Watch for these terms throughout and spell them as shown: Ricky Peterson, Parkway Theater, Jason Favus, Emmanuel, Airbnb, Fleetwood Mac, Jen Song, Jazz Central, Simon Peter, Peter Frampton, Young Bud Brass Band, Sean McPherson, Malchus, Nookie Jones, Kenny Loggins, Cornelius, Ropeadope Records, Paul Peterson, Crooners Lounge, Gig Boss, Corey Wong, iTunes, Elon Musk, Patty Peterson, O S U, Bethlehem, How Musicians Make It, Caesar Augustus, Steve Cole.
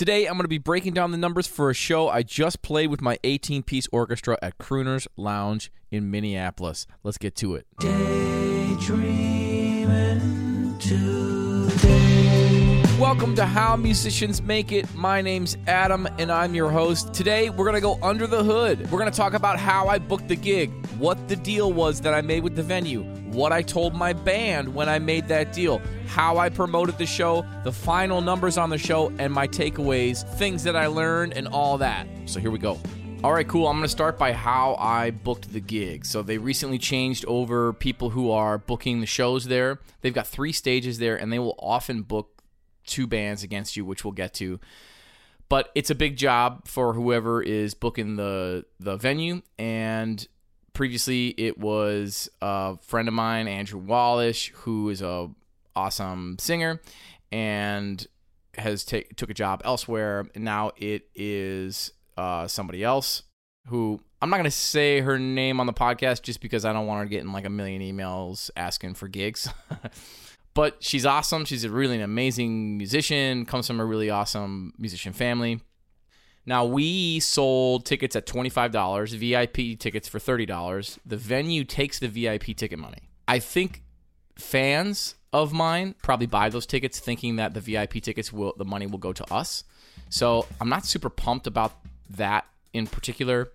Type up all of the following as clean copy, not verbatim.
Today, I'm going to be breaking down the numbers for a show I just played with my 18-piece orchestra at Crooners Lounge in Minneapolis. Let's get to it. Daydreaming today. Welcome to How Musicians Make It. My name's Adam, and I'm your host. Today, we're going to go under the hood. We're going to talk about how I booked the gig, what the deal was that I made with the venue, what I told my band when I made that deal, how I promoted the show, the final numbers on the show, and my takeaways, things that I learned, and all that. So here we go. All right, cool. I'm going to start by how I booked the gig. So they recently changed over people who are booking the shows there. They've got 3 stages there, and they will often book 2 bands against you, which we'll get to. But it's a big job for whoever is booking the venue, and previously, it was a friend of mine, Andrew Wallish, who is an awesome singer and has took a job elsewhere. Now it is somebody else who, I'm not going to say her name on the podcast just because I don't want her to get in like a million emails asking for gigs. But she's awesome. She's a really amazing musician, comes from a really awesome musician family. Now, we sold tickets at $25, VIP tickets for $30. The venue takes the VIP ticket money. I think fans of mine probably buy those tickets thinking that the VIP tickets the money will go to us. So I'm not super pumped about that in particular.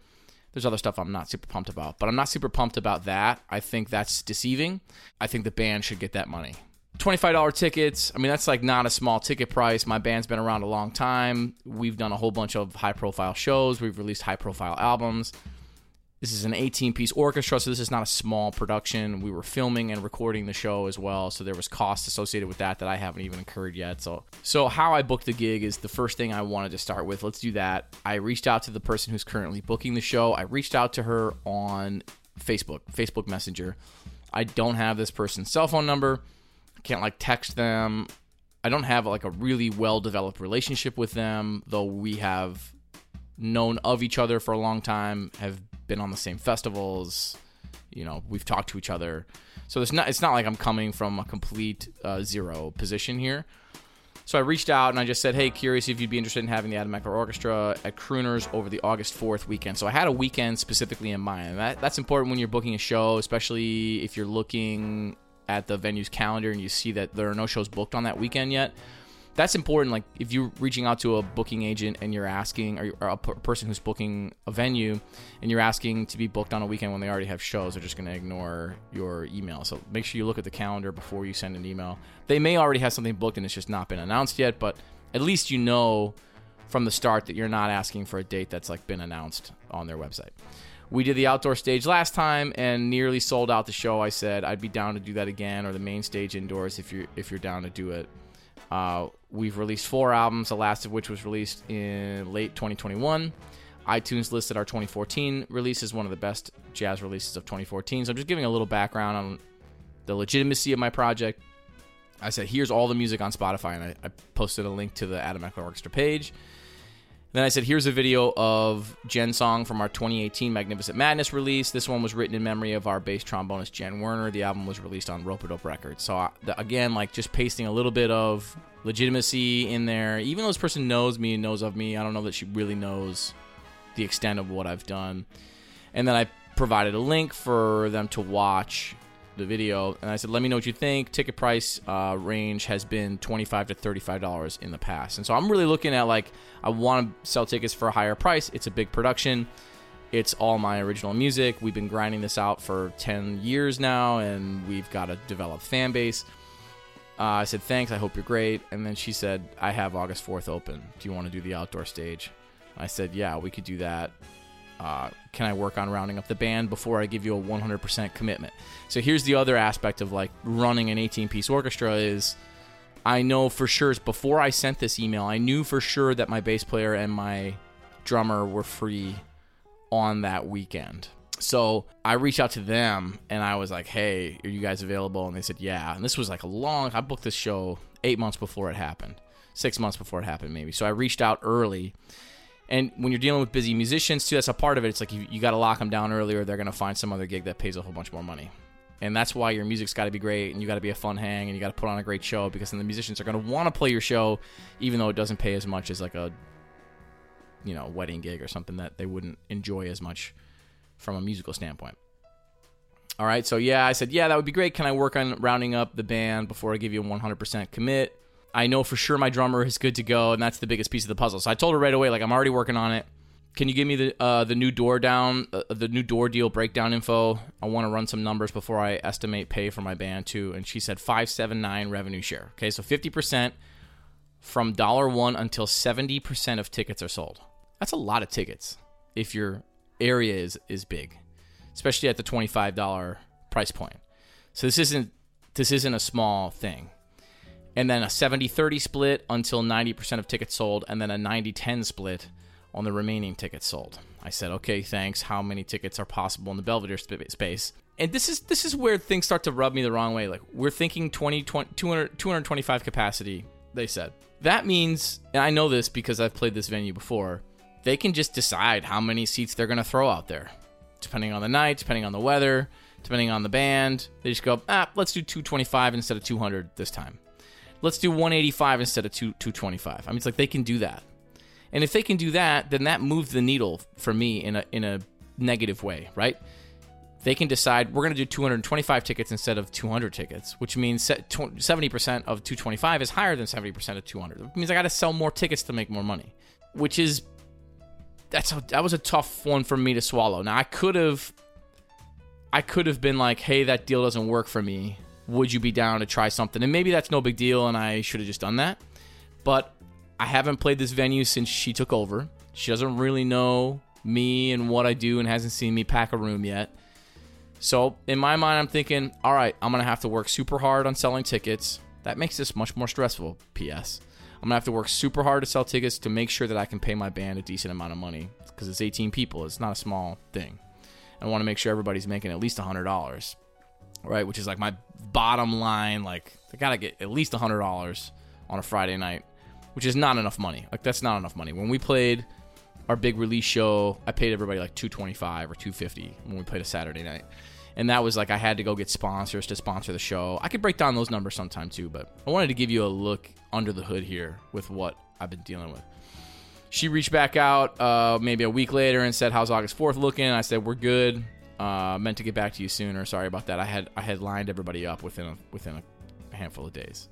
There's other stuff I'm not super pumped about, but I'm not super pumped about that. I think that's deceiving. I think the band should get that money. $25 tickets, I mean, that's like not a small ticket price. My band's been around a long time. We've done a whole bunch of high-profile shows. We've released high-profile albums. This is an 18-piece orchestra, so this is not a small production. We were filming and recording the show as well, so there was costs associated with that I haven't even incurred yet. So how I booked the gig is the first thing I wanted to start with. Let's do that. I reached out to the person who's currently booking the show. I reached out to her on Facebook Messenger. I don't have this person's cell phone number. Can't like text them. I don't have like a really well-developed relationship with them, though we have known of each other for a long time, have been on the same festivals, you know, we've talked to each other. So it's not like I'm coming from a complete zero position here. So I reached out and I just said, hey, curious if you'd be interested in having the Adam Meckler Orchestra at Crooners over the August 4th weekend. So I had a weekend specifically in mind. And that's important when you're booking a show, especially if you're looking at the venue's calendar and you see that there are no shows booked on that weekend yet. That's important. Like if you're reaching out to a booking agent and you're asking, or a person who's booking a venue and you're asking to be booked on a weekend when they already have shows, they're just going to ignore your email. So make sure you look at the calendar before you send an email. They may already have something booked and it's just not been announced yet, but at least you know from the start that you're not asking for a date that's like been announced on their website. We did the outdoor stage last time and nearly sold out the show. I said I'd be down to do that again, or the main stage indoors if you're down to do it. We've released 4 albums, the last of which was released in late 2021. iTunes listed our 2014 release as one of the best jazz releases of 2014. So I'm just giving a little background on the legitimacy of my project. I said, here's all the music on Spotify, and I posted a link to the Adam Meckler Orchestra page. Then I said, here's a video of Jen Song from our 2018 Magnificent Madness release. This one was written in memory of our bass trombonist Jen Werner. The album was released on Ropeadope Records. So again, like just pasting a little bit of legitimacy in there. Even though this person knows me and knows of me, I don't know that she really knows the extent of what I've done. And then I provided a link for them to watch the video. And I said, let me know what you think. Ticket price range has been $25 to $35 in the past. And so I'm really looking at like, I want to sell tickets for a higher price. It's a big production. It's all my original music. We've been grinding this out for 10 years now, and we've got a developed fan base. I said, thanks. I hope you're great. And then she said, I have August 4th open. Do you want to do the outdoor stage? I said, yeah, we could do that. Can I work on rounding up the band before I give you a 100% commitment? So here's the other aspect of like running an 18-piece orchestra is I know for sure before I sent this email, I knew for sure that my bass player and my drummer were free on that weekend. So I reached out to them and I was like, hey, are you guys available? And they said, yeah. And this was like I booked this show 8 months before it happened, 6 months before it happened maybe. So I reached out early. And when you're dealing with busy musicians, too, that's a part of it. It's like you got to lock them down earlier. They're going to find some other gig that pays a whole bunch more money. And that's why your music's got to be great, and you got to be a fun hang, and you got to put on a great show, because then the musicians are going to want to play your show, even though it doesn't pay as much as like a, you know, wedding gig or something that they wouldn't enjoy as much from a musical standpoint. All right, so yeah, I said, yeah, that would be great. Can I work on rounding up the band before I give you a 100% commit? I know for sure my drummer is good to go, and that's the biggest piece of the puzzle. So I told her right away, like, I'm already working on it. Can you give me the new door deal breakdown info? I want to run some numbers before I estimate pay for my band too. And she said 579 revenue share. Okay, so 50% from $1 until 70% of tickets are sold. That's a lot of tickets if your area is big, especially at the $25 price point. So this isn't a small thing. And then a 70-30 split until 90% of tickets sold, and then a 90-10 split on the remaining tickets sold. I said, okay, thanks. How many tickets are possible in the Belvedere space? And this is where things start to rub me the wrong way. Like, we're thinking 225 capacity, they said. That means, and I know this because I've played this venue before, they can just decide how many seats they're going to throw out there, depending on the night, depending on the weather, depending on the band. They just go, let's do 225 instead of 200 this time. Let's do 185 instead of 225. I mean, it's like they can do that. And if they can do that, then that moves the needle for me in a negative way, right? They can decide we're going to do 225 tickets instead of 200 tickets, which means 70% of 225 is higher than 70% of 200. It means I got to sell more tickets to make more money, which is that was a tough one for me to swallow. Now, I could have been like, hey, that deal doesn't work for me. Would you be down to try something? And maybe that's no big deal, and I should have just done that. But I haven't played this venue since she took over. She doesn't really know me and what I do, and hasn't seen me pack a room yet. So in my mind, I'm thinking, all right, I'm going to have to work super hard on selling tickets. That makes this much more stressful, P.S. I'm going to have to work super hard to sell tickets to make sure that I can pay my band a decent amount of money, because it's 18 people. It's not a small thing. I want to make sure everybody's making at least $100, right? Which is like my bottom line. Like, I got to get at least $100 on a Friday night, which is not enough money. Like, that's not enough money. When we played our big release show, I paid everybody like $225 or $250 when we played a Saturday night. And that was like, I had to go get sponsors to sponsor the show. I could break down those numbers sometime too, but I wanted to give you a look under the hood here with what I've been dealing with. She reached back out maybe a week later and said, how's August 4th looking? I said, we're good. Meant to get back to you sooner. Sorry about that. I had lined everybody up within a handful of days.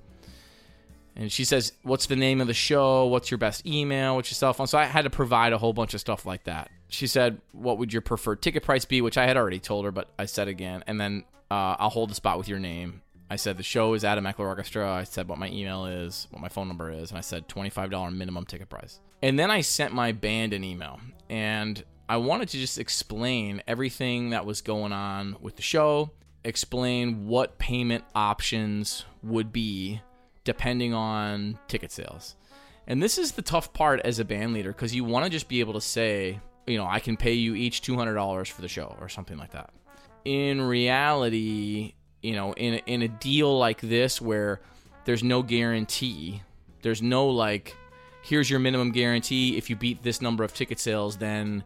And she says, what's the name of the show? What's your best email? What's your cell phone? So I had to provide a whole bunch of stuff like that. She said, what would your preferred ticket price be? Which I had already told her, but I said again. And then I'll hold the spot with your name. I said, the show is Adam Meckler Orchestra. I said what my email is, what my phone number is. And I said, $25 minimum ticket price. And then I sent my band an email. And I wanted to just explain everything that was going on with the show, explain what payment options would be depending on ticket sales. And this is the tough part as a band leader, because you want to just be able to say, you know, I can pay you each $200 for the show or something like that. In reality, you know, in a deal like this where there's no guarantee, there's no like, here's your minimum guarantee. If you beat this number of ticket sales, then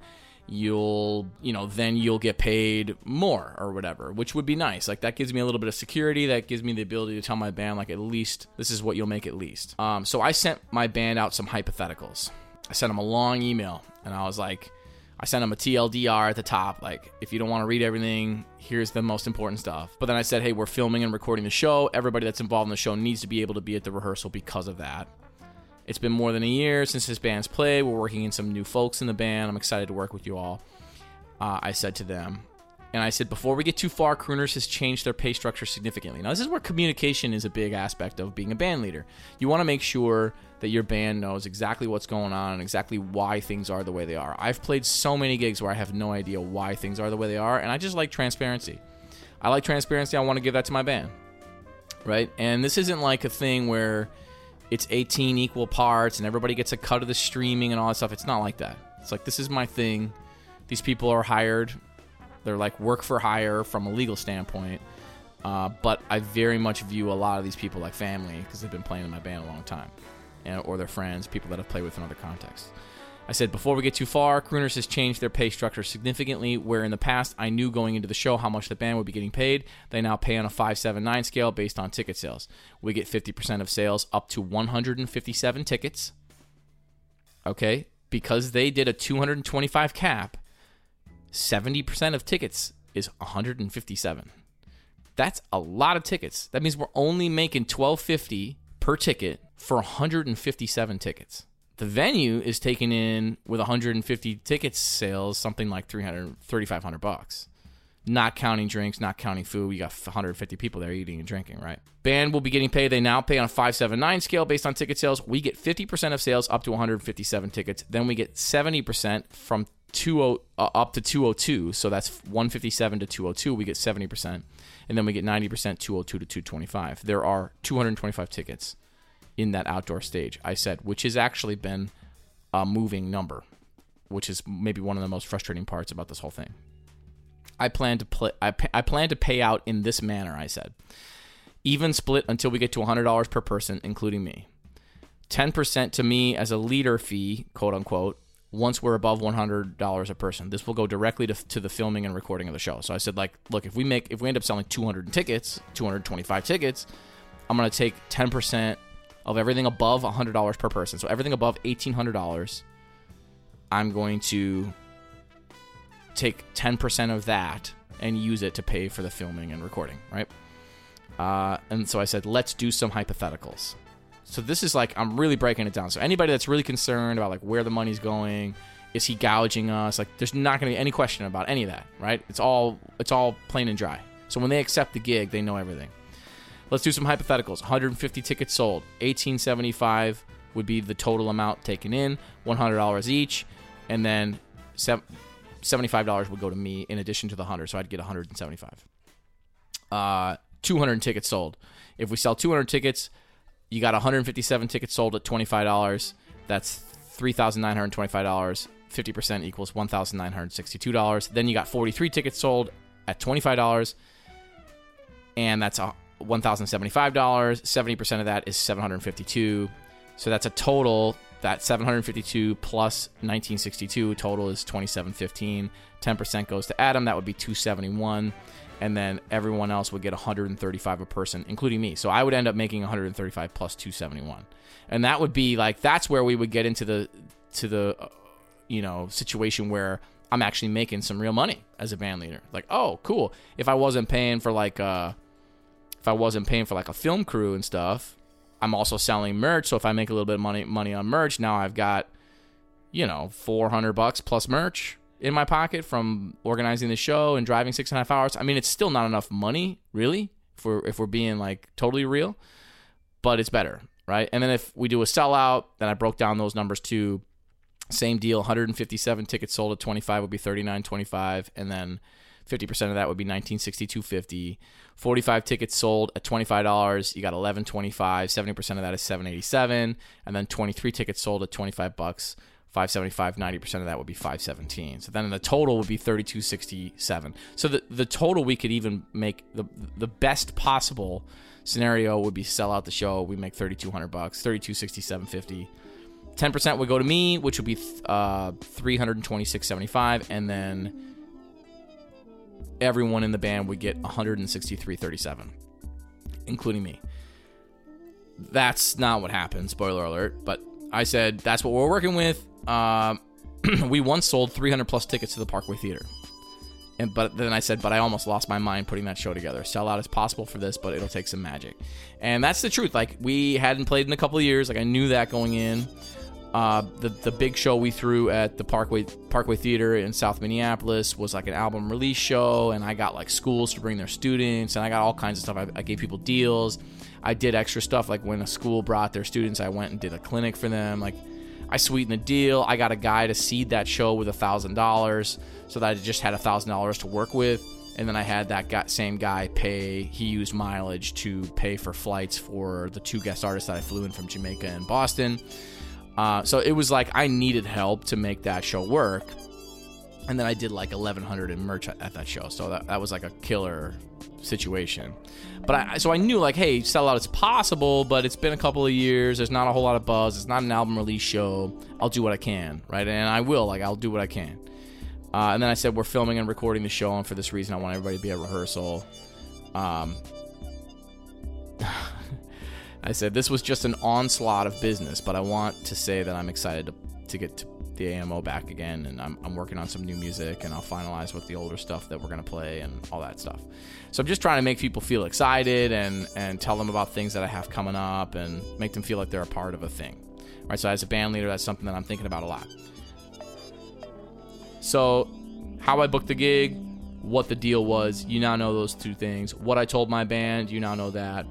you'll get paid more or whatever, which would be nice. Like, that gives me a little bit of security. That gives me the ability to tell my band, like, at least this is what you'll make at least. So I sent my band out some hypotheticals. I sent them a long email, and I was like, I sent them a TLDR at the top. Like, if you don't want to read everything, here's the most important stuff. But then I said, hey, we're filming and recording the show. Everybody that's involved in the show needs to be able to be at the rehearsal because of that. It's been more than a year since this band's played. We're working in some new folks in the band. I'm excited to work with you all, I said to them. And I said, before we get too far, Crooners has changed their pay structure significantly. Now, this is where communication is a big aspect of being a band leader. You want to make sure that your band knows exactly what's going on and exactly why things are the way they are. I've played so many gigs where I have no idea why things are the way they are, and I just like transparency. I like transparency. I want to give that to my band, right? And this isn't like a thing where it's 18 equal parts and everybody gets a cut of the streaming and all that stuff. It's not like that. It's like, this is my thing. These people are hired. They're like work for hire from a legal standpoint. But I very much view a lot of these people like family, because they've been playing in my band a long time, and or they're friends, people that I've played with in other contexts. I said, before we get too far, Crooners has changed their pay structure significantly, where in the past, I knew going into the show how much the band would be getting paid. They now pay on a 5-7-9 scale based on ticket sales. We get 50% of sales up to 157 tickets. Okay, because they did a 225 cap, 70% of tickets is 157. That's a lot of tickets. That means we're only making $12.50 per ticket for 157 tickets. The venue is taking in, with 150 ticket sales, something like $3,500, not counting drinks, not counting food. You got 150 people there eating and drinking, right? Band will be getting paid. They now pay on a 5-7-9 scale based on ticket sales. We get 50% of sales up to 157 tickets. Then we get 70% from up to 202. So that's 157 to 202. We get 70%. And then we get 90% 202 to 225. There are 225 tickets in that outdoor stage, I said, which has actually been a moving number, which is maybe one of the most frustrating parts about this whole thing. I plan to pay out in this manner, I said. Even split until we get to $100 per person, including me. 10% to me as a leader fee, quote unquote, once we're above $100 a person. This will go directly to the filming and recording of the show. So I said, like, look, if we end up selling 225 tickets, I'm going to take 10% of everything above $100 per person. So everything above $1,800, I'm going to take 10% of that and use it to pay for the filming and recording, right? And so I said, let's do some hypotheticals. So this is like, I'm really breaking it down. So anybody that's really concerned about like where the money's going, is he gouging us? Like, there's not going to be any question about any of that, right? It's all plain and dry. So when they accept the gig, they know everything. Let's do some hypotheticals. 150 tickets sold. $1,875 would be the total amount taken in, $100 each, and then $75 would go to me in addition to the 100, so I'd get 175. 200 tickets sold. If we sell 200 tickets, you got 157 tickets sold at $25. That's $3,925. 50% equals $1,962. Then you got 43 tickets sold at $25, and that's $1,075. 70% of that is $752. So that's a total. That $752 plus $1,962 total is $2,715. 10% goes to Adam. That would be $271. And then everyone else would get $135 a person, including me. So I would end up making $135 plus $271. And that would be like, that's where we would get into the situation where I'm actually making some real money as a band leader. Like, oh, cool. If I wasn't paying for like a film crew and stuff, I'm also selling merch. So if I make a little bit of money on merch, now I've got, $400 plus merch in my pocket from organizing the show and driving 6.5 hours. I mean, it's still not enough money, really, if we're being like totally real, but it's better, right? And then if we do a sellout, then I broke down those numbers too. Same deal, 157 tickets sold at 25 would be $39.25, and then 50% of that would be $1,962.50. 45 tickets sold at $25, you got $1,125. 70% of that is $787, and then 23 tickets sold at $25, $575. 90% of that would be $517. So then the total would be $3,267. So the total we could even make, the best possible scenario would be sell out the show. We make $3,200, $3,267.50. 10% would go to me, which would be $326.75, and then everyone in the band would get $163.37, including me. That's not what happened, spoiler alert, but I said that's what we're working with. We once sold 300 plus tickets to the Parkway Theater. But then I said, but I almost lost my mind putting that show together. Sellout is possible for this, but it'll take some magic. And that's the truth. Like, we hadn't played in a couple of years. Like, I knew that going in. The big show we threw at the Parkway Theater in South Minneapolis was like an album release show, and I got like schools to bring their students, and I got all kinds of stuff. I gave people deals. I did extra stuff, like when a school brought their students, I went and did a clinic for them. Like, I sweetened the deal. I got a guy to seed that show with $1,000, so that I just had $1,000 to work with. And then I had that same guy pay. He used mileage to pay for flights for the two guest artists that I flew in from Jamaica and Boston. So it was like I needed help to make that show work. And then I did like 1,100 in merch at that show. So that was like a killer situation. But I knew, like, hey, sell out, it's possible, but it's been a couple of years. There's not a whole lot of buzz. It's not an album release show. I'll do what I can, right? And I will. Like, I'll do what I can. And then I said, we're filming and recording the show, and for this reason, I want everybody to be at rehearsal. I said, this was just an onslaught of business, but I want to say that I'm excited to get to the AMO back again, and I'm working on some new music, and I'll finalize with the older stuff that we're going to play and all that stuff. So I'm just trying to make people feel excited and tell them about things that I have coming up and make them feel like they're a part of a thing. All right, so as a band leader, that's something that I'm thinking about a lot. So how I booked the gig, what the deal was, you now know those two things. What I told my band, you now know that.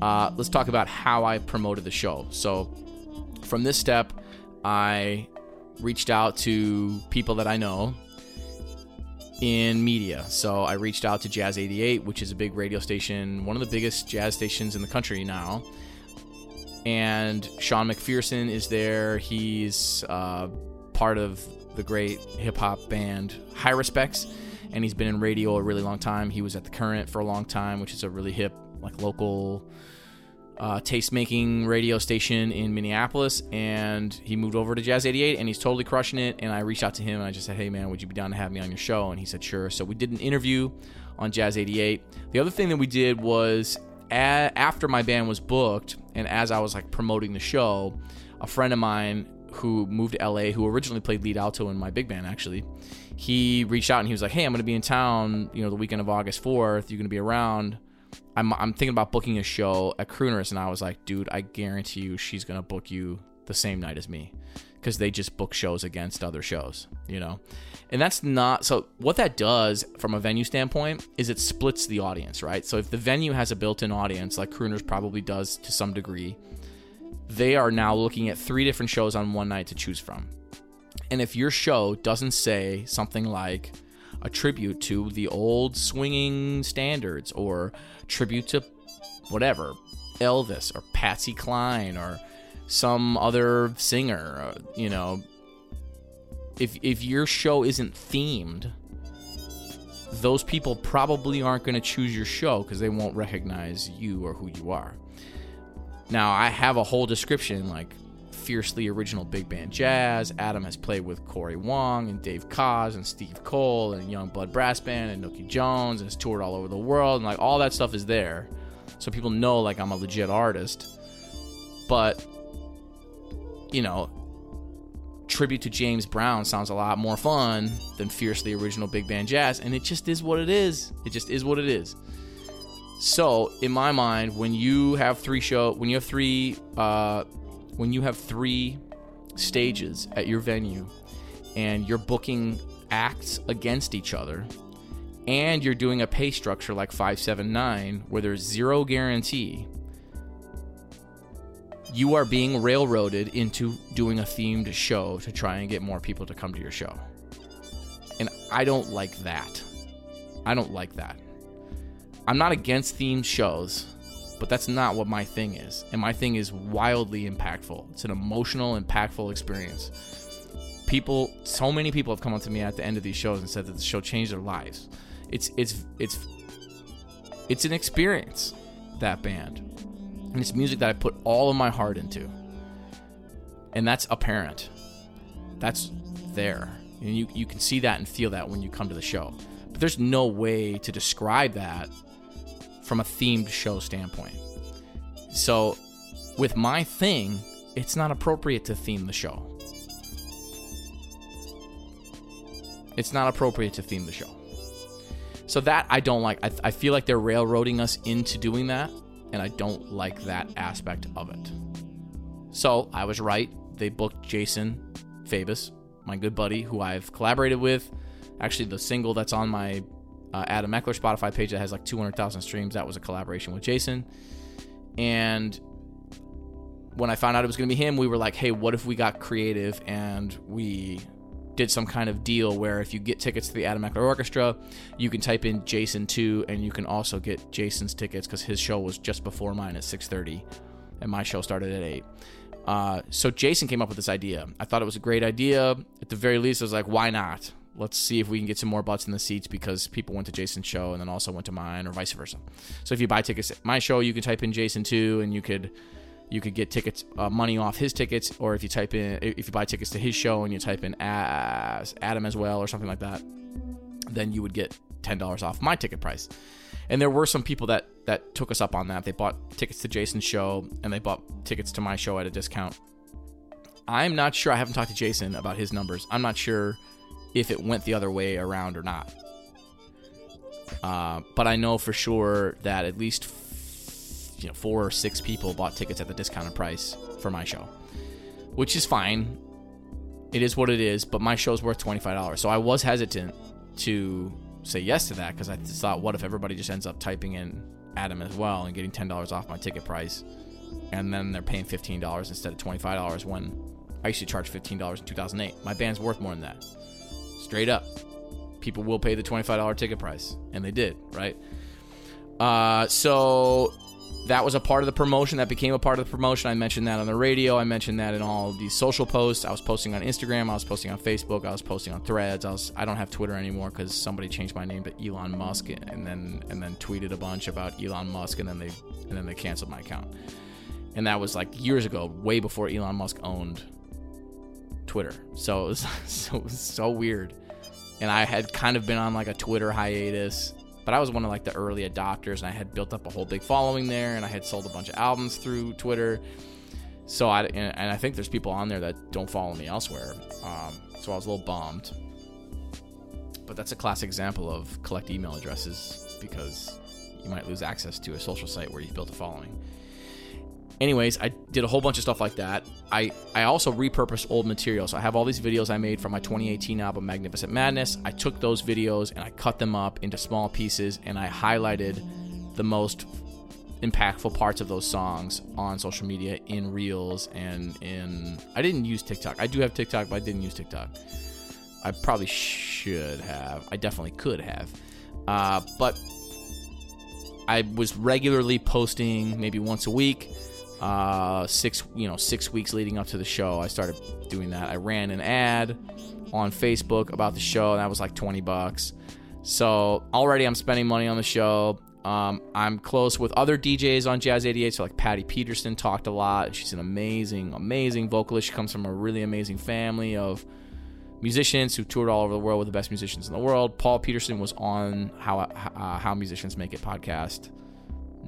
Let's talk about how I promoted the show. So from this step, I reached out to people that I know in media. So I reached out to Jazz 88, which is a big radio station, one of the biggest jazz stations in the country now. And Sean McPherson is there. He's part of the great hip-hop band High Respects, and he's been in radio a really long time. He was at The Current for a long time, which is a really hip, like, local taste-making radio station in Minneapolis, and he moved over to Jazz 88, and he's totally crushing it. And I reached out to him, and I just said, hey, man, would you be down to have me on your show? And he said, sure. So we did an interview on Jazz 88. The other thing that we did was, after my band was booked, and as I was, like, promoting the show, a friend of mine who moved to LA, who originally played lead alto in my big band, actually, he reached out and he was like, hey, I'm going to be in town, you know, the weekend of August 4th. You're going to be around. I'm thinking about booking a show at Crooners. And I was like, dude, I guarantee you she's going to book you the same night as me, because they just book shows against other shows, you know? And that's not, so what that does from a venue standpoint is it splits the audience, right? So if the venue has a built-in audience, like Crooners probably does to some degree, they are now looking at three different shows on one night to choose from. And if your show doesn't say something like a tribute to the old swinging standards, or tribute to whatever, Elvis or Patsy Cline or some other singer, you know, if your show isn't themed, those people probably aren't going to choose your show because they won't recognize you or who you are. Now, I have a whole description, like fiercely original big band jazz. Adam has played with Corey Wong and Dave Koz and Steve Cole and Young Bud Brass Band and Nookie Jones, and has toured all over the world, and like all that stuff is there. So people know, like, I'm a legit artist. But, you know, tribute to James Brown sounds a lot more fun than fiercely original big band jazz, and it just is what it is. It just is what it is. So in my mind, when you have three stages at your venue, and you're booking acts against each other, and you're doing a pay structure like 5-7-9 where there's zero guarantee, you are being railroaded into doing a themed show to try and get more people to come to your show. And I don't like that. I'm not against themed shows, but that's not what my thing is. And my thing is wildly impactful. It's an emotional, impactful experience. People, so many people have come up to me at the end of these shows and said that the show changed their lives. It's an experience, that band. And it's music that I put all of my heart into. And that's apparent. That's there. And you can see that and feel that when you come to the show. But there's no way to describe that from a themed show standpoint. So with my thing, it's not appropriate to theme the show. So that I don't like. I feel like they're railroading us into doing that, and I don't like that aspect of it. So I was right. They booked Jason Favus, my good buddy, who I've collaborated with. Actually, the single that's on my Adam Meckler Spotify page that has like 200,000 streams, that was a collaboration with Jason. And when I found out it was going to be him, we were like, hey, what if we got creative and we did some kind of deal where if you get tickets to the Adam Meckler Orchestra, you can type in Jason 2 and you can also get Jason's tickets, because his show was just before mine at 6:30 and my show started at 8. So Jason came up with this idea. I thought it was a great idea. At the very least, I was like, why not? let's see if we can get some more butts in the seats because people went to Jason's show and then also went to mine, or vice versa. So if you buy tickets at my show, you can type in Jason too, and you could get tickets, money off his tickets. Or if you type in, if you buy tickets to his show and you type in Adam as well or something like that, then you would get $10 off my ticket price. And there were some people that took us up on that. They bought tickets to Jason's show and they bought tickets to my show at a discount. I'm not sure. I haven't talked to Jason about his numbers. I'm not sure if it went the other way around or not. But I know for sure that at least four or six people bought tickets at the discounted price for my show, which is fine. It is what it is, but my show's worth $25. So I was hesitant to say yes to that because I just thought, what if everybody just ends up typing in Adam as well and getting $10 off my ticket price, and then they're paying $15 instead of $25 when I used to charge $15 in 2008. My band's worth more than that. Straight up. People will pay the $25 ticket price, and they did, right? So that was a part of the promotion. That became a part of the promotion. I mentioned that on the radio. I mentioned that in all of these social posts. I was posting on Instagram. I was posting on Facebook. I was posting on Threads. I don't have Twitter anymore because somebody changed my name to Elon Musk and then tweeted a bunch about Elon Musk, and then they canceled my account. And that was like years ago, way before Elon Musk owned Twitter. So it was so weird. And I had kind of been on like a Twitter hiatus. But I was one of like the early adopters, and I had built up a whole big following there, and I had sold a bunch of albums through Twitter. So I think there's people on there that don't follow me elsewhere. So I was a little bummed. But that's a classic example of collect email addresses because you might lose access to a social site where you've built a following. Anyways, I did a whole bunch of stuff like that. I also repurposed old material. So I have all these videos I made from my 2018 album, Magnificent Madness. I took those videos and I cut them up into small pieces, and I highlighted the most impactful parts of those songs on social media in Reels and in... I didn't use TikTok. I do have TikTok, but I didn't use TikTok. I probably should have. I definitely could have. But I was regularly posting maybe once a week. 6 weeks leading up to the show, I started doing that. I ran an ad on Facebook about the show, and that was like $20. So already I'm spending money on the show. I'm close with other DJs on Jazz 88. So like Patty Peterson talked a lot. She's an amazing, amazing vocalist. She comes from a really amazing family of musicians who toured all over the world with the best musicians in the world. Paul Peterson was on How Musicians Make It podcast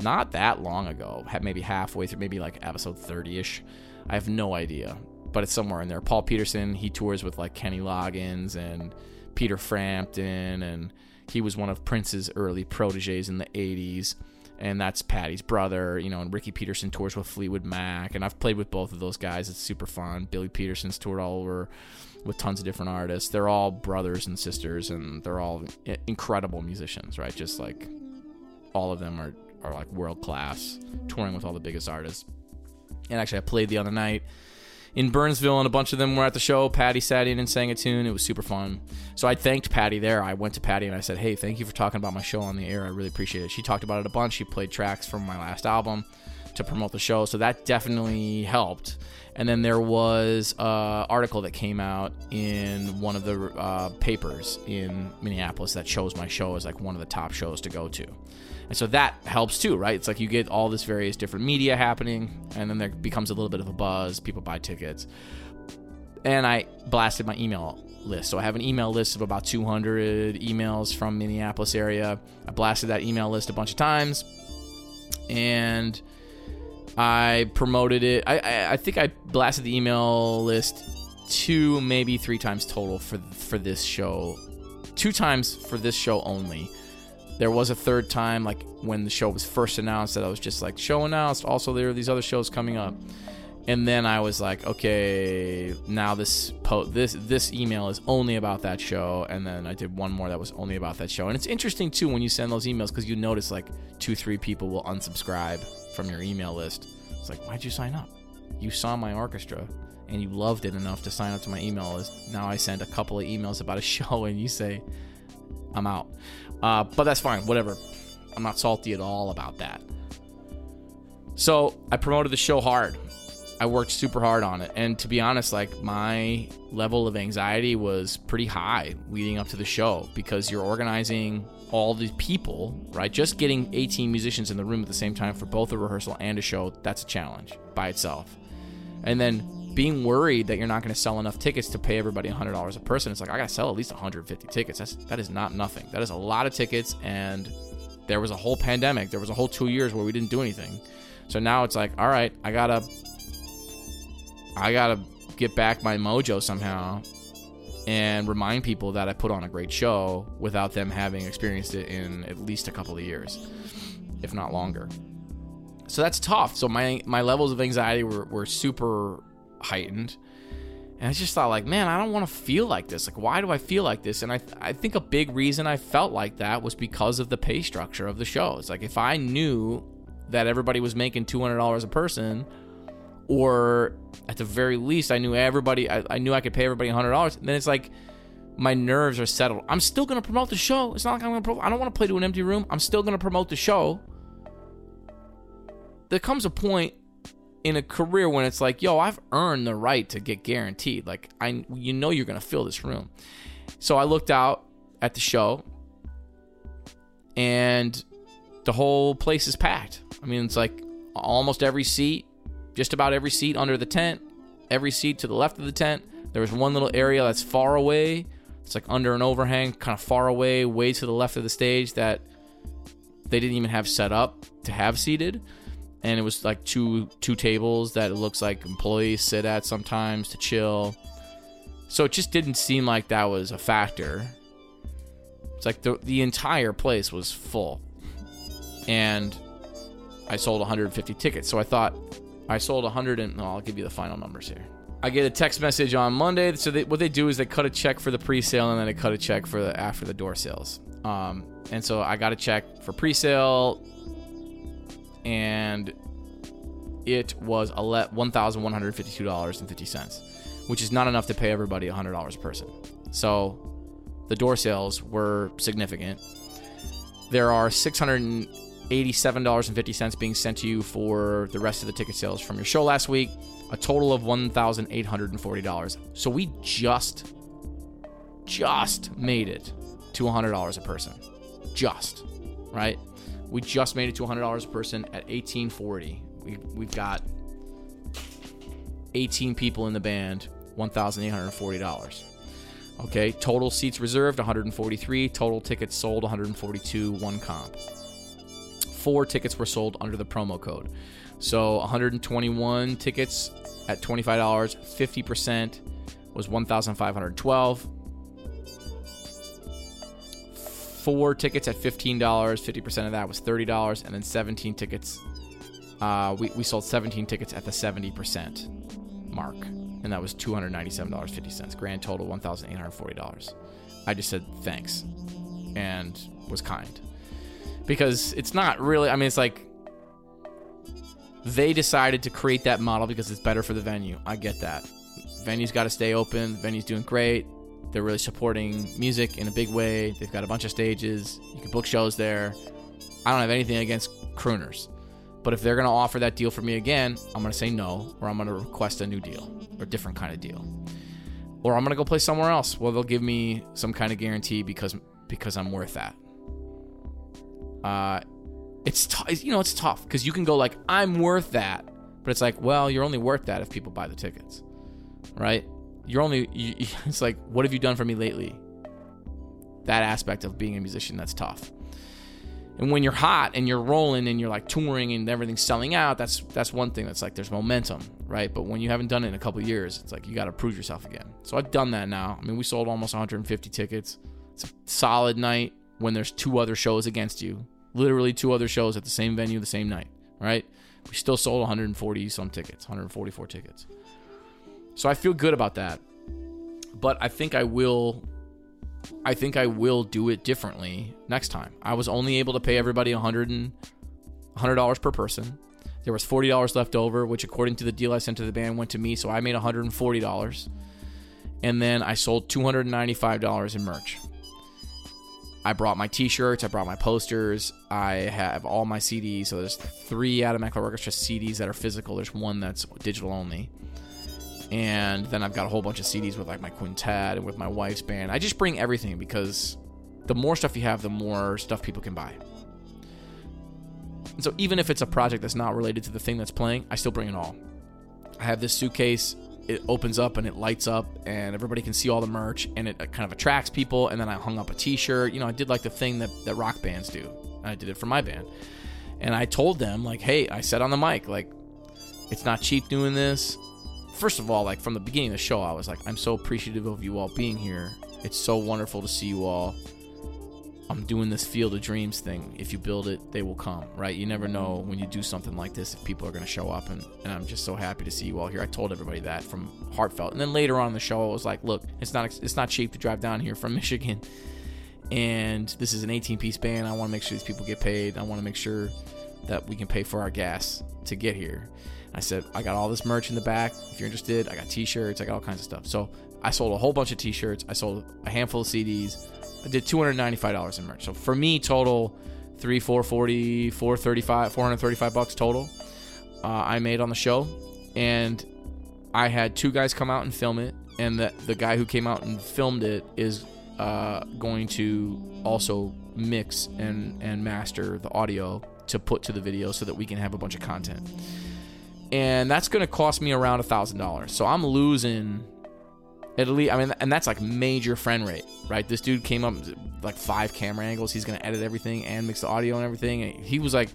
not that long ago, maybe halfway through, maybe like episode 30-ish. I have no idea, but it's somewhere in there. Paul Peterson, he tours with like Kenny Loggins and Peter Frampton, and he was one of Prince's early proteges in the 80s, and that's Patty's brother, and Ricky Peterson tours with Fleetwood Mac, and I've played with both of those guys. It's super fun. Billy Peterson's toured all over with tons of different artists. They're all brothers and sisters, and they're all incredible musicians, right? Just like all of them are like world class, touring with all the biggest artists. And actually I played the other night in Burnsville, and a bunch of them were at the show. Patty sat in and sang a tune. It was super fun. So I thanked Patty there. I went to Patty and I said, hey, thank you for talking about my show on the air. I really appreciate it. She talked about it a bunch. She played tracks from my last album to promote the show. So that definitely helped. And then there was an article that came out in one of the papers in Minneapolis that shows my show as like one of the top shows to go to. And so that helps too, right? It's like you get all this various different media happening, and then there becomes a little bit of a buzz. People buy tickets. And I blasted my email list. So I have an email list of about 200 emails from Minneapolis area. I blasted that email list a bunch of times, and I promoted it. I think I blasted the email list 2, maybe 3 times total for this show. 2 times for this show only. There was a third time, like when the show was first announced, that I was just like, show announced. Also, there are these other shows coming up. And then I was like, okay, now this email is only about that show. And then I did one more that was only about that show. And it's interesting, too, when you send those emails, because you notice like 2-3 people will unsubscribe from your email list. It's like, why'd you sign up? You saw my orchestra and you loved it enough to sign up to my email list. Now I send a couple of emails about a show and you say, I'm out. But that's fine, whatever. I'm not salty at all about that. So I promoted the show hard. I I worked super hard on it. And to be honest, like, my level of anxiety was pretty high leading up to the show, because you're organizing all these people, right? Just getting 18 musicians in the room at the same time for both a rehearsal and a show, that's a challenge by itself. And then being worried that you're not going to sell enough tickets to pay everybody $100 a person. It's like, I got to sell at least 150 tickets. That is not nothing. That is a lot of tickets. And there was a whole pandemic. There was a whole 2 years where we didn't do anything. So now it's like, all right, I gotta get back my mojo somehow and remind people that I put on a great show without them having experienced it in at least a couple of years, if not longer. So that's tough. So my levels of anxiety were super heightened. And I just thought, like, man, I don't want to feel like this. Like, why do I feel like this? And I think a big reason I felt like that was because of the pay structure of the show. It's like, if I knew that everybody was making $200 a person, or at the very least, I knew I could pay everybody $100. Then it's like my nerves are settled. I'm still going to promote the show. It's not like I don't want to play to an empty room. I'm still going to promote the show. There comes a point in a career when it's like, yo, I've earned the right to get guaranteed. Like, you're going to fill this room. So I looked out at the show, and the whole place is packed. I mean, it's like almost every seat, just about every seat under the tent, every seat to the left of the tent. There was one little area that's far away. It's like under an overhang, kind of far away, way to the left of the stage, that they didn't even have set up to have seated. And it was like two tables that it looks like employees sit at sometimes to chill. So it just didn't seem like that was a factor. It's like the entire place was full. And I sold 150 tickets. So I thought, I sold 100 and... No, I'll give you the final numbers here. I get a text message on Monday. So what they do is they cut a check for the pre-sale, and then they cut a check for the after-the-door sales. And so I got a check for pre-sale, and it was $1,152.50, which is not enough to pay everybody $100 a person. So the door sales were significant. There are $687.50 being sent to you for the rest of the ticket sales from your show last week, a total of $1,840. So we just made it to $100 a person. Just, right? We just made it to $100 a person at $1,840. We've got 18 people in the band, $1,840. Okay, total seats reserved, 143. Total tickets sold, 142, one comp. 4 tickets were sold under the promo code. So 121 tickets at $25, 50% was 1,512. 4 tickets at $15, 50% of that was $30, and then 17 tickets. We sold 17 tickets at the 70% mark, and that was $297.50. Grand total, $1,840. I just said thanks and was kind. Because it's not really, I mean, it's like they decided to create that model because it's better for the venue. I get that. Venue's got to stay open. The venue's doing great. They're really supporting music in a big way. They've got a bunch of stages. You can book shows there. I don't have anything against Crooners. But if they're going to offer that deal for me again, I'm going to say no, or I'm going to request a new deal or a different kind of deal. Or I'm going to go play somewhere else. Well, they'll give me some kind of guarantee because I'm worth that. It's tough because you can go like, I'm worth that, but it's like, well, you're only worth that if people buy the tickets, right? It's like, what have you done for me lately? That aspect of being a musician, that's tough. And when you're hot and you're rolling and you're like touring and everything's selling out, that's one thing. That's like, there's momentum, right? But when you haven't done it in a couple of years, it's like, you got to prove yourself again. So I've done that now. I mean, we sold almost 150 tickets. It's a solid night when there's 2 other shows against you. Literally 2 other shows at the same venue the same night, right? We still sold 140 some tickets, 144 tickets. So I feel good about that. But I think I will do it differently next time. I was only able to pay everybody $100 per person. There was $40 left over, which according to the deal I sent to the band went to me, so I made $140. And then I sold $295 in merch. I brought my t-shirts, I brought my posters, I have all my CDs. So there's 3 Adam Meckler Orchestra CDs that are physical. There's one that's digital only. And then I've got a whole bunch of CDs with like my quintet and with my wife's band. I just bring everything because the more stuff you have, the more stuff people can buy. And so even if it's a project that's not related to the thing that's playing, I still bring it all. I have this suitcase. It opens up and it lights up and everybody can see all the merch and it kind of attracts people. And then I hung up a t-shirt. You know, I did like the thing that rock bands do. I did it for my band. And I told them, like, hey, I said on the mic, like, it's not cheap doing this. First of all, like, from the beginning of the show, I was like, I'm so appreciative of you all being here. It's so wonderful to see you all. I'm doing this Field of Dreams thing. If you build it, they will come, right? You never know when you do something like this if people are going to show up, and I'm just so happy to see you all here. I told everybody that from heartfelt. And then later on in the show, I was like, look, it's not cheap to drive down here from Michigan, and this is an 18-piece band. I want to make sure these people get paid. I want to make sure that we can pay for our gas to get here. I said, I got all this merch in the back. If you're interested, I got T-shirts. I got all kinds of stuff. So I sold a whole bunch of T-shirts. I sold a handful of CDs. I did $295 in merch. So for me, total $435 total I made on the show. And I had 2 guys come out and film it. And the guy who came out and filmed it is going to also mix and master the audio to put to the video so that we can have a bunch of content. And that's going to cost me around $1,000. So I'm losing... Italy, I mean, and that's like major friend rate, right? This dude came up like 5 camera angles. He's going to edit everything and mix the audio and everything. And he's like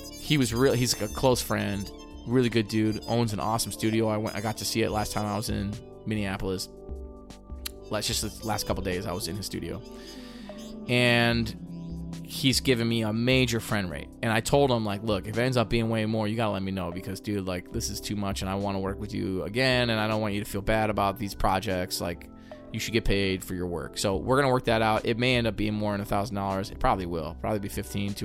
a close friend, really good dude, owns an awesome studio. I got to see it last time I was in Minneapolis. The last couple days I was in his studio. And he's giving me a major friend rate. And I told him, like, look, if it ends up being way more, you got to let me know because, dude, like, this is too much and I want to work with you again and I don't want you to feel bad about these projects. Like, you should get paid for your work. So we're going to work that out. It may end up being more than $1,000. It probably will. Probably be $1,500,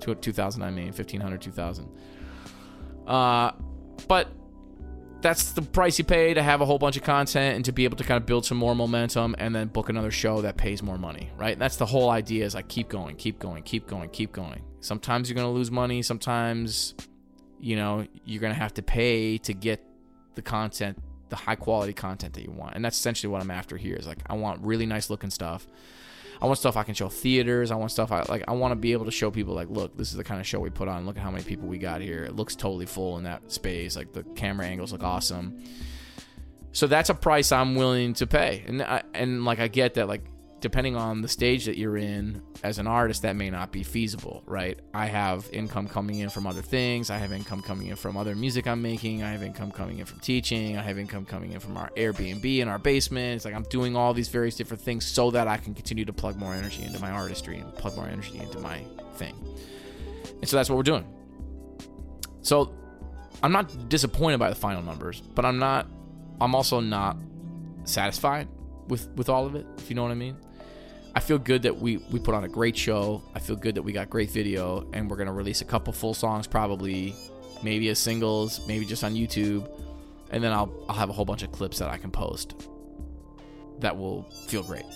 $2,000. But that's the price you pay to have a whole bunch of content and to be able to kind of build some more momentum and then book another show that pays more money, right? And that's the whole idea is like, keep going. Sometimes you're going to lose money. Sometimes, you know, you're going to have to pay to get the content, the high quality content that you want. And that's essentially what I'm after here is like, I want really nice looking stuff. I want stuff I can show theaters. I want stuff I want to be able to show people like, look, this is the kind of show we put on. Look at how many people we got here. It looks totally full in that space. Like the camera angles look awesome. So that's a price I'm willing to pay. And I get that, like, depending on the stage that you're in as an artist, that may not be feasible, right? I have income coming in from other things. I have income coming in from other music I'm making. I have income coming in from teaching. I have income coming in from our Airbnb in our basement. It's like I'm doing all these various different things so that I can continue to plug more energy into my artistry and plug more energy into my thing. And so that's what we're doing. So I'm not disappointed by the final numbers, but I'm also not satisfied with all of it, if you know what I mean. I feel good that we put on a great show. I feel good that we got great video, and we're going to release a couple full songs probably, maybe as singles, maybe just on YouTube, and then I'll have a whole bunch of clips that I can post that will feel great.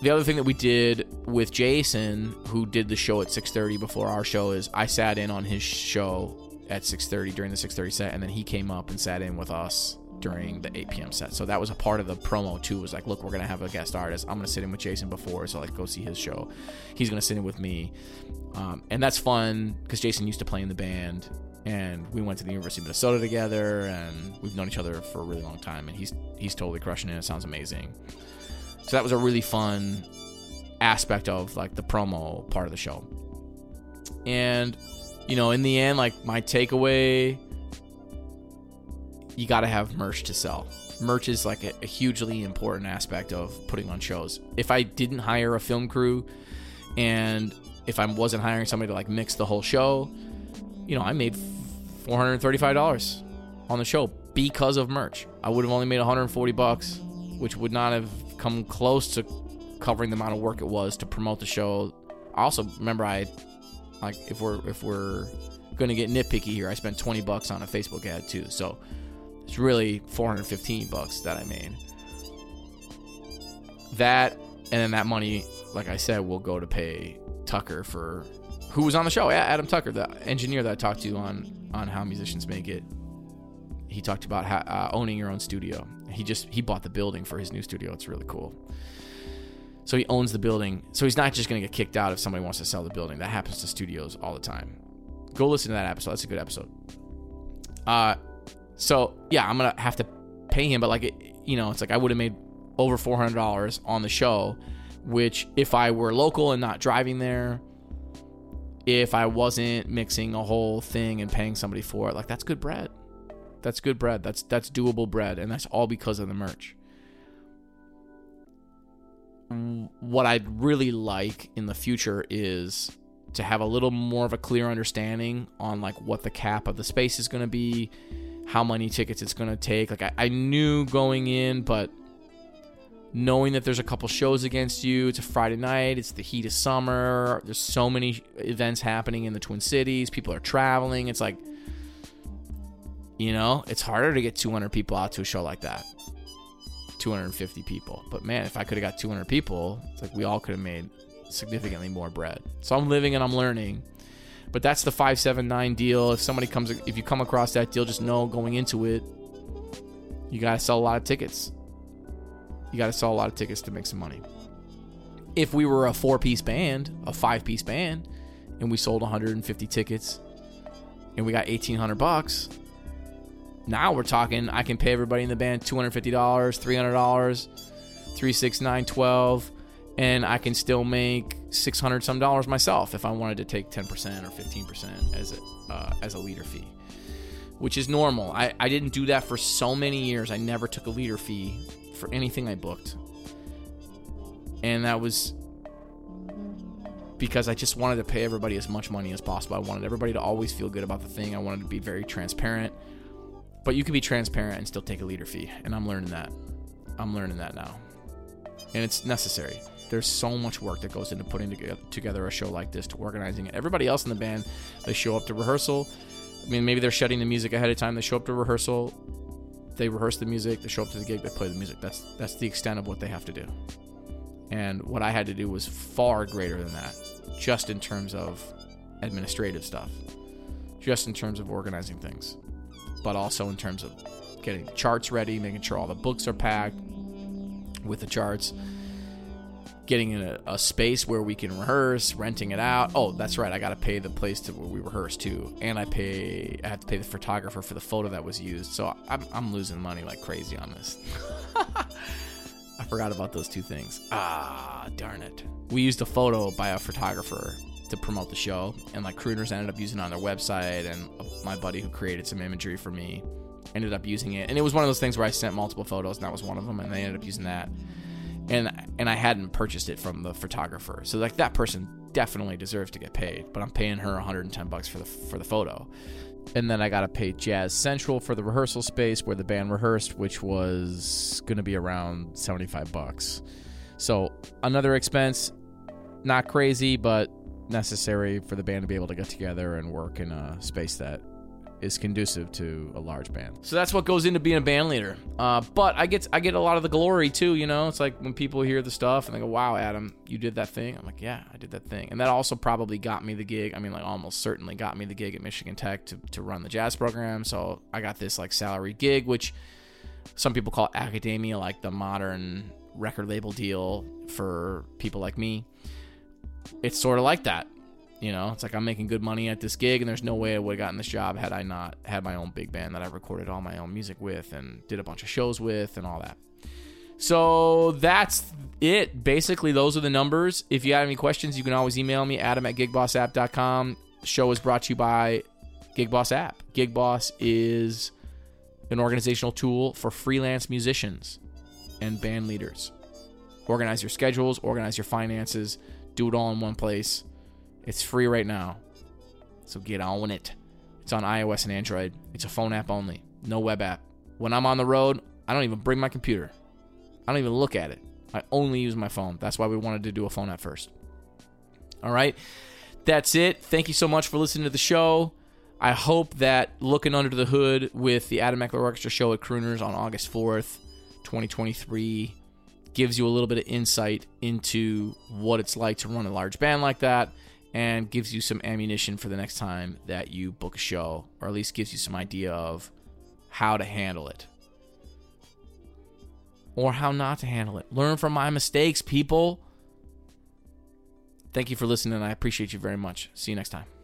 The other thing that we did with Jason, who did the show at 6:30 before our show, is I sat in on his show at 6:30 during the 6:30 set, and then he came up and sat in with us during the 8 p.m. set. So that was a part of the promo too, was like, look, we're going to have a guest artist. I'm going to sit in with Jason before, so like go see his show. He's going to sit in with me. And that's fun because Jason used to play in the band and we went to the University of Minnesota together and we've known each other for a really long time and he's totally crushing it. It sounds amazing. So that was a really fun aspect of like the promo part of the show. And, you know, in the end, like my takeaway, you got to have merch to sell. Merch is like a hugely important aspect of putting on shows. If I didn't hire a film crew and if I wasn't hiring somebody to like mix the whole show, you know, I made $435 on the show because of merch. I would have only made $140, which would not have come close to covering the amount of work it was to promote the show. I also remember if we're going to get nitpicky here, I spent $20 on a Facebook ad too. So it's really $415 that I made. That, and then that money like I said, will go to pay Tucker for, who was on the show, Adam Tucker, the engineer that I talked to on How Musicians Make It. He talked about how, owning your own studio. He bought the building for his new studio. It's really cool. So he owns the building. So he's not just going to get kicked out if somebody wants to sell the building. That happens to studios all the time. Go listen to that episode. That's a good episode. So yeah, I'm going to have to pay him, but like, it, you know, it's like I would have made over $400 on the show, which if I were local and not driving there, if I wasn't mixing a whole thing and paying somebody for it, like that's good bread. That's good bread. That's doable bread. And that's all because of the merch. What I'd really like in the future is to have a little more of a clear understanding on like what the cap of the space is going to be, how many tickets it's going to take. Like I knew going in, but knowing that there's a couple shows against you, it's a Friday night, it's the heat of summer, there's so many events happening in the Twin Cities, people are traveling. It's like, you know, it's harder to get 200 people out to a show like that. 250 people. But man, if I could have got 200 people, it's like we all could have made significantly more bread. So I'm living and I'm learning. But that's the 579 deal. If you come across that deal, just know going into it, you got to sell a lot of tickets. You got to sell a lot of tickets to make some money. If we were a 4-piece band, a 5-piece band, and we sold 150 tickets and we got $1,800, now we're talking, I can pay everybody in the band $250, $300, $369, $12, and I can still make $600 myself if I wanted to take 10% or 15% as a leader fee, which is normal. I didn't do that for so many years. I never took a leader fee for anything I booked. And that was because I just wanted to pay everybody as much money as possible. I wanted everybody to always feel good about the thing. I wanted to be very transparent. But you can be transparent and still take a leader fee. And I'm learning that. I'm learning that now. And it's necessary. There's so much work that goes into putting together a show like this, to organizing it. Everybody else in the band, they show up to rehearsal. I mean, maybe they're shutting the music ahead of time. They show up to rehearsal. They rehearse the music. They show up to the gig. They play the music. That's the extent of what they have to do. And what I had to do was far greater than that, just in terms of administrative stuff, just in terms of organizing things, but also in terms of getting charts ready, making sure all the books are packed with the charts, getting in a space where we can rehearse, renting it out. Oh, that's right. I got to pay the place to where we rehearse too. And I have to pay the photographer for the photo that was used. So I'm losing money like crazy on this. I forgot about those two things. Ah, darn it. We used a photo by a photographer to promote the show, and like Crooners ended up using it on their website, and my buddy who created some imagery for me ended up using it. And it was one of those things where I sent multiple photos, and that was one of them, and they ended up using that. And I hadn't purchased it from the photographer, so like that person definitely deserves to get paid, but I'm paying her $110 for the photo. And then I gotta pay Jazz Central for the rehearsal space where the band rehearsed, which was gonna be around $75. So another expense, not crazy, but necessary for the band to be able to get together and work in a space that is conducive to a large band. So that's what goes into being a band leader. But I get a lot of the glory too, you know? It's like when people hear the stuff and they go, wow, Adam, you did that thing. I'm like, yeah, I did that thing. And that also probably got me the gig. I mean, like almost certainly got me the gig at Michigan Tech to run the jazz program. So I got this like salary gig, which some people call academia, like the modern record label deal for people like me. It's sort of like that, you know? It's like I'm making good money at this gig, and there's no way I would have gotten this job had I not had my own big band that I recorded all my own music with and did a bunch of shows with and all that. So that's it. Basically, those are the numbers. If you have any questions, you can always email me, adam@gigbossapp.com. The show is brought to you by Gig Boss App. Gig Boss is an organizational tool for freelance musicians and band leaders. Organize your schedules, organize your finances, do it all in one place. It's free right now, so get on it. It's on iOS and Android. It's a phone app only, no web app. When I'm on the road, I don't even bring my computer. I don't even look at it. I only use my phone. That's why we wanted to do a phone app first. All right, that's it. Thank you so much for listening to the show. I hope that looking under the hood with the Adam Meckler Orchestra show at Crooners on August 4th, 2023, gives you a little bit of insight into what it's like to run a large band like that, and gives you some ammunition for the next time that you book a show, or at least gives you some idea of how to handle it or how not to handle it. Learn from my mistakes, people. Thank you for listening. I appreciate you very much. See you next time.